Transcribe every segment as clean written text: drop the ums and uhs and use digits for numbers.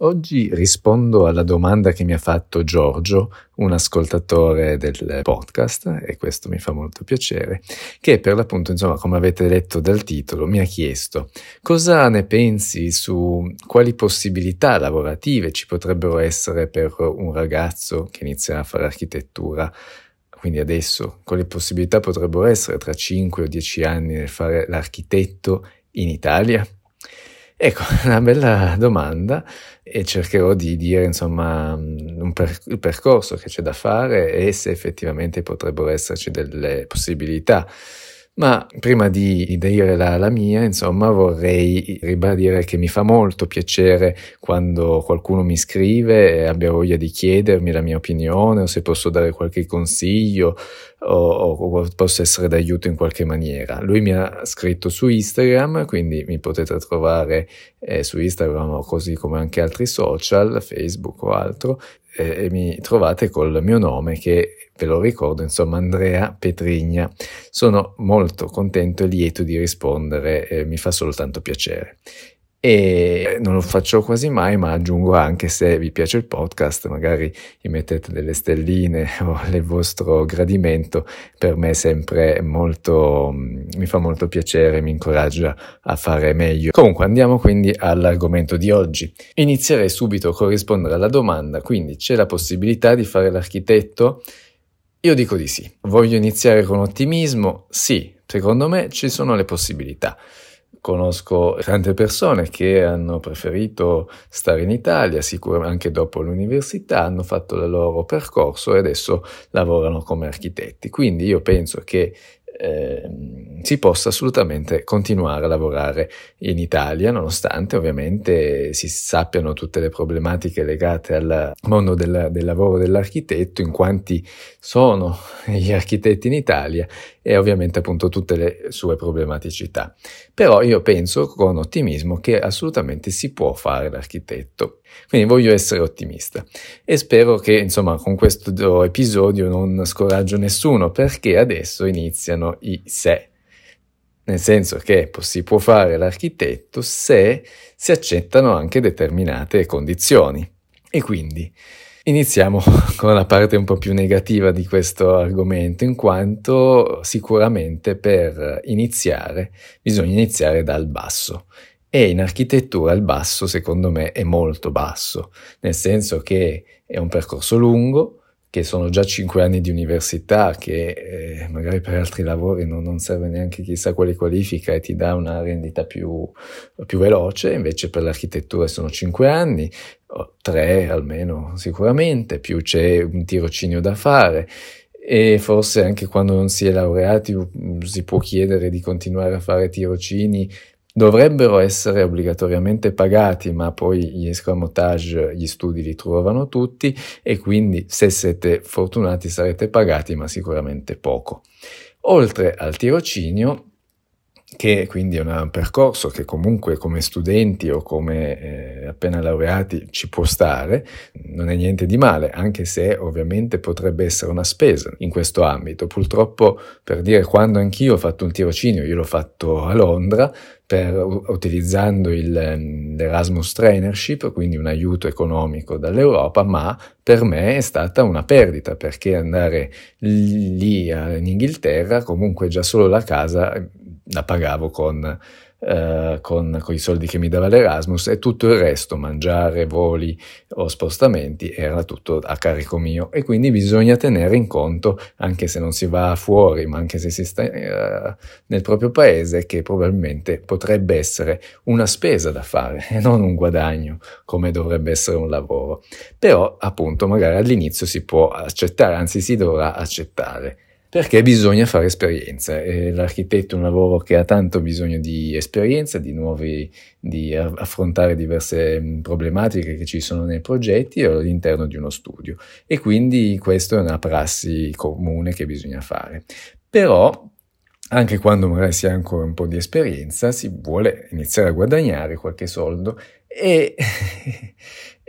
Oggi rispondo alla domanda che mi ha fatto Giorgio, un ascoltatore del podcast, e questo mi fa molto piacere, che per l'appunto, insomma, come avete letto dal titolo, mi ha chiesto cosa ne pensi su quali possibilità lavorative ci potrebbero essere per un ragazzo che inizierà a fare architettura. Quindi adesso, quali possibilità potrebbero essere tra 5 o 10 anni nel fare l'architetto in Italia? Ecco, una bella domanda, e cercherò di dire, insomma, il percorso che c'è da fare e se effettivamente potrebbero esserci delle possibilità. Ma prima di dire la mia, insomma, vorrei ribadire che mi fa molto piacere quando qualcuno mi scrive e abbia voglia di chiedermi la mia opinione o se posso dare qualche consiglio o posso essere d'aiuto in qualche maniera. Lui mi ha scritto su Instagram, quindi mi potete trovare su Instagram, così come anche altri social, Facebook o altro, e mi trovate col mio nome che, ve lo ricordo, insomma, Andrea Petrigna. Sono molto contento e lieto di rispondere, mi fa soltanto piacere. E non lo faccio quasi mai, ma aggiungo anche: se vi piace il podcast, magari gli mettete delle stelline o il vostro gradimento, per me è sempre molto, mi fa molto piacere, mi incoraggia a fare meglio. Comunque, andiamo quindi all'argomento di oggi. Inizierei subito con rispondere alla domanda, quindi c'è la possibilità di fare l'architetto? Io dico di sì. Voglio iniziare con ottimismo? Sì, secondo me ci sono le possibilità. Conosco tante persone che hanno preferito stare in Italia, sicuramente anche dopo l'università, hanno fatto il loro percorso e adesso lavorano come architetti. Quindi io penso che si possa assolutamente continuare a lavorare in Italia, nonostante ovviamente si sappiano tutte le problematiche legate al mondo del lavoro dell'architetto, in quanti sono gli architetti in Italia e ovviamente appunto tutte le sue problematicità. Però io penso con ottimismo che assolutamente si può fare l'architetto, quindi voglio essere ottimista e spero che, insomma, con questo episodio non scoraggio nessuno, perché adesso iniziano i se, nel senso che si può fare l'architetto se si accettano anche determinate condizioni. E quindi iniziamo con la parte un po' più negativa di questo argomento, in quanto sicuramente per iniziare bisogna iniziare dal basso. E in architettura il basso, secondo me, è molto basso, nel senso che è un percorso lungo, che sono già 5 anni di università, che magari per altri lavori non serve neanche chissà quale qualifica e ti dà una rendita più veloce. Invece per l'architettura sono 5 anni, 3 almeno sicuramente, più c'è un tirocinio da fare, e forse anche quando non si è laureati si può chiedere di continuare a fare tirocini. Dovrebbero essere obbligatoriamente pagati, ma poi gli escamotage, gli studi li trovano tutti, e quindi se siete fortunati sarete pagati, ma sicuramente poco. Oltre al tirocinio, che quindi è un percorso che comunque come studenti o come appena laureati ci può stare, non è niente di male, anche se ovviamente potrebbe essere una spesa in questo ambito. Purtroppo, per dire, quando anch'io ho fatto un tirocinio, io l'ho fatto a Londra, utilizzando l'Erasmus Trainership, quindi un aiuto economico dall'Europa, ma per me è stata una perdita, perché andare lì in Inghilterra, comunque già solo la casa la pagavo con i soldi che mi dava l'Erasmus, e tutto il resto, mangiare, voli o spostamenti, era tutto a carico mio. E quindi bisogna tenere in conto, anche se non si va fuori, ma anche se si sta nel proprio paese, che probabilmente potrebbe essere una spesa da fare e non un guadagno, come dovrebbe essere un lavoro. Però appunto magari all'inizio si può accettare, anzi si dovrà accettare, perché bisogna fare esperienza. L'architetto è un lavoro che ha tanto bisogno di esperienza, di affrontare diverse problematiche che ci sono nei progetti o all'interno di uno studio, e quindi questa è una prassi comune che bisogna fare. Però anche quando magari si ha ancora un po' di esperienza, si vuole iniziare a guadagnare qualche soldo, e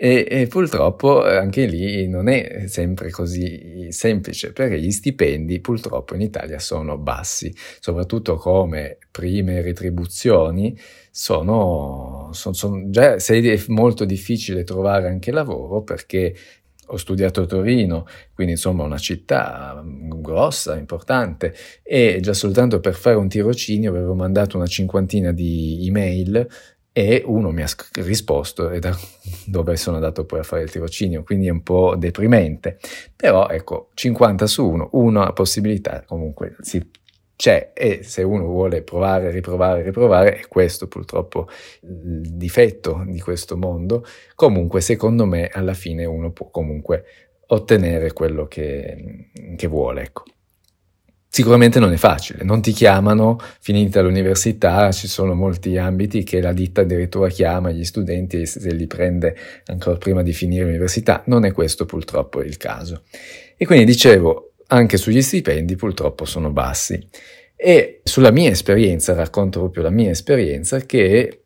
E purtroppo anche lì non è sempre così semplice, perché gli stipendi purtroppo in Italia sono bassi, soprattutto come prime retribuzioni, sono già, se è molto difficile trovare anche lavoro, perché ho studiato a Torino, quindi insomma una città grossa, importante, e già soltanto per fare un tirocinio avevo mandato una 50ina di email e uno mi ha risposto, e da dove sono andato poi a fare il tirocinio, quindi è un po' deprimente, però ecco, 50 su 1, una possibilità comunque c'è, e se uno vuole provare, riprovare, è questo purtroppo il difetto di questo mondo. Comunque secondo me alla fine uno può comunque ottenere quello che vuole, ecco. Sicuramente non è facile, non ti chiamano finita l'università, ci sono molti ambiti che la ditta addirittura chiama gli studenti e se li prende ancora prima di finire l'università, non è questo purtroppo il caso. E quindi dicevo, anche sugli stipendi purtroppo sono bassi, e sulla mia esperienza, racconto proprio la mia esperienza, che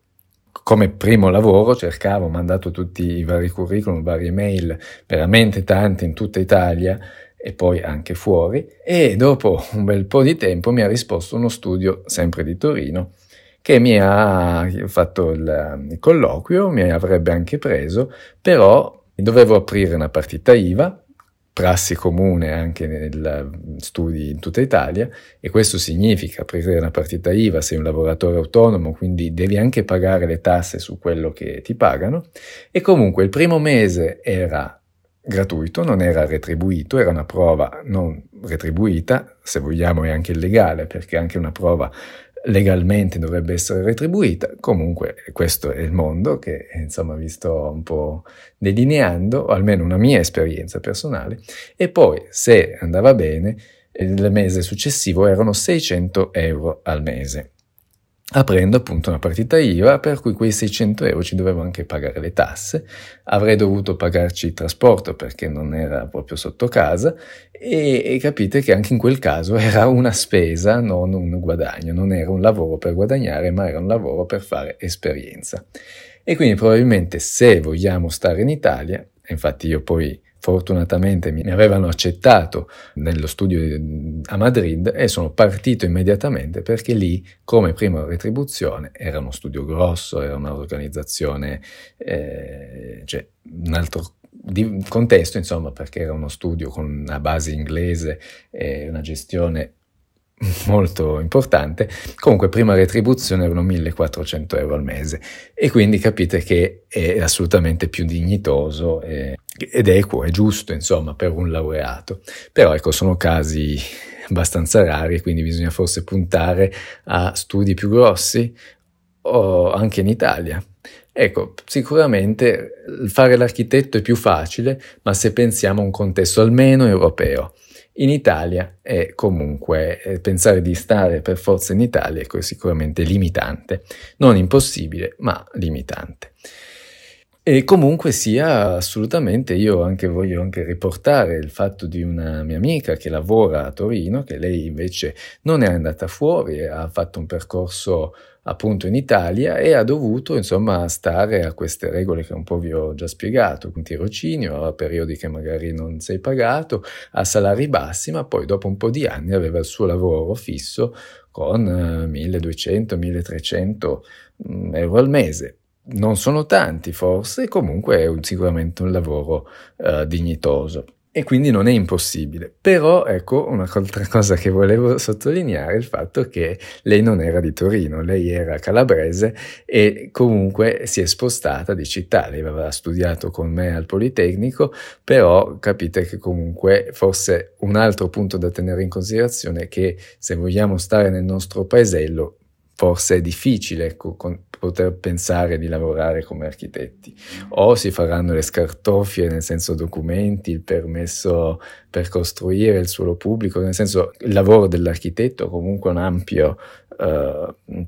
come primo lavoro cercavo, ho mandato tutti i vari curriculum, varie mail, veramente tante in tutta Italia, e poi anche fuori, e dopo un bel po' di tempo mi ha risposto uno studio sempre di Torino che mi ha fatto il colloquio, mi avrebbe anche preso, però dovevo aprire una partita IVA, prassi comune anche negli studi in tutta Italia, e questo significa aprire una partita IVA, sei un lavoratore autonomo, quindi devi anche pagare le tasse su quello che ti pagano, e comunque il primo mese era gratuito, non era retribuito, era una prova non retribuita, se vogliamo è anche illegale, perché anche una prova legalmente dovrebbe essere retribuita. Comunque questo è il mondo che insomma vi sto un po' delineando, o almeno una mia esperienza personale, e poi se andava bene il mese successivo erano 600 euro al mese, aprendo appunto una partita IVA, per cui quei 600 euro ci dovevo anche pagare le tasse, avrei dovuto pagarci il trasporto perché non era proprio sotto casa, e capite che anche in quel caso era una spesa, non un guadagno, non era un lavoro per guadagnare, ma era un lavoro per fare esperienza. E quindi probabilmente se vogliamo stare in Italia, infatti io poi fortunatamente mi avevano accettato nello studio a Madrid e sono partito immediatamente, perché lì come prima retribuzione era uno studio grosso, era un'organizzazione, cioè un altro contesto insomma, perché era uno studio con una base inglese e una gestione molto importante. Comunque prima retribuzione erano 1.400 euro al mese, e quindi capite che è assolutamente più dignitoso ed equo, è giusto insomma per un laureato. Però ecco, sono casi abbastanza rari, quindi bisogna forse puntare a studi più grossi, o anche in Italia. Ecco, sicuramente fare l'architetto è più facile, ma se pensiamo a un contesto almeno europeo, in Italia è comunque, pensare di stare per forza in Italia è sicuramente limitante, non impossibile ma limitante. E comunque sia, assolutamente, io anche voglio anche riportare il fatto di una mia amica che lavora a Torino, che lei invece non è andata fuori, ha fatto un percorso appunto in Italia e ha dovuto insomma stare a queste regole che un po' vi ho già spiegato, un tirocinio, a periodi che magari non sei pagato, a salari bassi, ma poi dopo un po' di anni aveva il suo lavoro fisso con 1.200-1.300 euro al mese. Non sono tanti forse, comunque è sicuramente un lavoro dignitoso, e quindi non è impossibile. Però ecco, un'altra cosa che volevo sottolineare è il fatto che lei non era di Torino, lei era calabrese e comunque si è spostata di città, lei aveva studiato con me al Politecnico, però capite che comunque forse un altro punto da tenere in considerazione è che se vogliamo stare nel nostro paesello, forse è difficile poter pensare di lavorare come architetti, o si faranno le scartoffie, nel senso documenti, il permesso per costruire, il suolo pubblico, nel senso il lavoro dell'architetto comunque un'ampia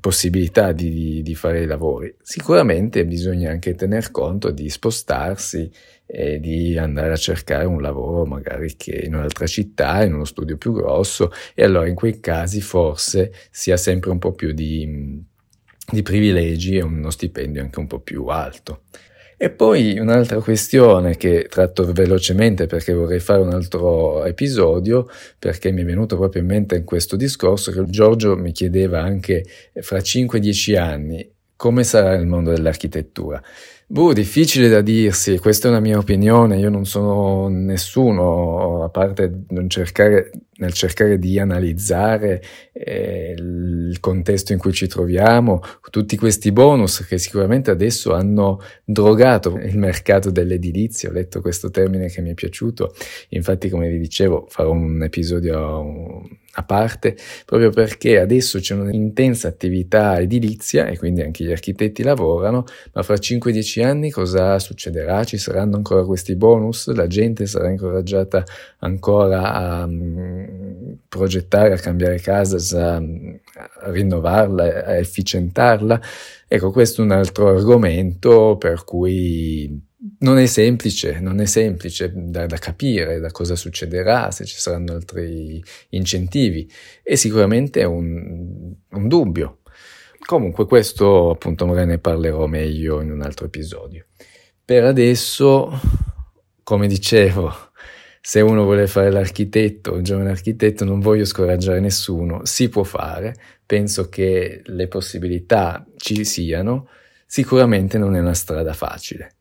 possibilità di fare i lavori. Sicuramente bisogna anche tener conto di spostarsi e di andare a cercare un lavoro magari che in un'altra città, in uno studio più grosso, e allora in quei casi forse si ha sempre un po' più di privilegi e uno stipendio anche un po' più alto. E poi un'altra questione che tratto velocemente perché vorrei fare un altro episodio, perché mi è venuto proprio in mente in questo discorso che Giorgio mi chiedeva anche fra 5-10 anni come sarà il mondo dell'architettura. Difficile da dirsi, questa è una mia opinione, io non sono nessuno, a parte nel cercare di analizzare il contesto in cui ci troviamo, tutti questi bonus che sicuramente adesso hanno drogato il mercato dell'edilizia, ho letto questo termine che mi è piaciuto, infatti come vi dicevo farò un episodio a parte, proprio perché adesso c'è un'intensa attività edilizia e quindi anche gli architetti lavorano, ma fra 5-10 anni cosa succederà? Ci saranno ancora questi bonus? La gente sarà incoraggiata ancora a progettare, a cambiare casa, a rinnovarla, a efficientarla? Ecco, questo è un altro argomento per cui non è semplice da capire da cosa succederà, se ci saranno altri incentivi, e sicuramente è un dubbio. Comunque questo appunto magari ne parlerò meglio in un altro episodio. Per adesso, come dicevo, se uno vuole fare l'architetto, un giovane architetto, non voglio scoraggiare nessuno, si può fare, penso che le possibilità ci siano, sicuramente non è una strada facile,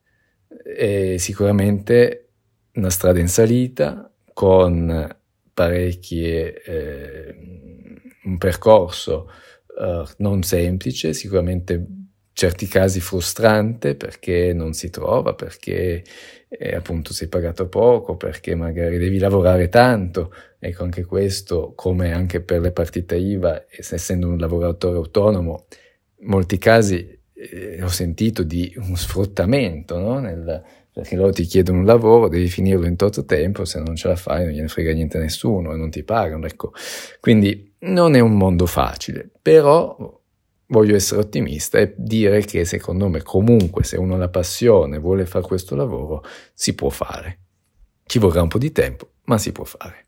è sicuramente una strada in salita con parecchie, un percorso non semplice, sicuramente certi casi frustrante perché non si trova, perché appunto sei pagato poco, perché magari devi lavorare tanto. Ecco, anche questo, come anche per le partite IVA, essendo un lavoratore autonomo, in molti casi ho sentito di un sfruttamento, no? Perché loro ti chiedono un lavoro, devi finirlo in tot tempo, se non ce la fai non gliene frega niente a nessuno e non ti pagano. Ecco, quindi non è un mondo facile, però voglio essere ottimista e dire che secondo me comunque se uno ha la passione, vuole fare questo lavoro, si può fare. Ci vorrà un po' di tempo, ma si può fare.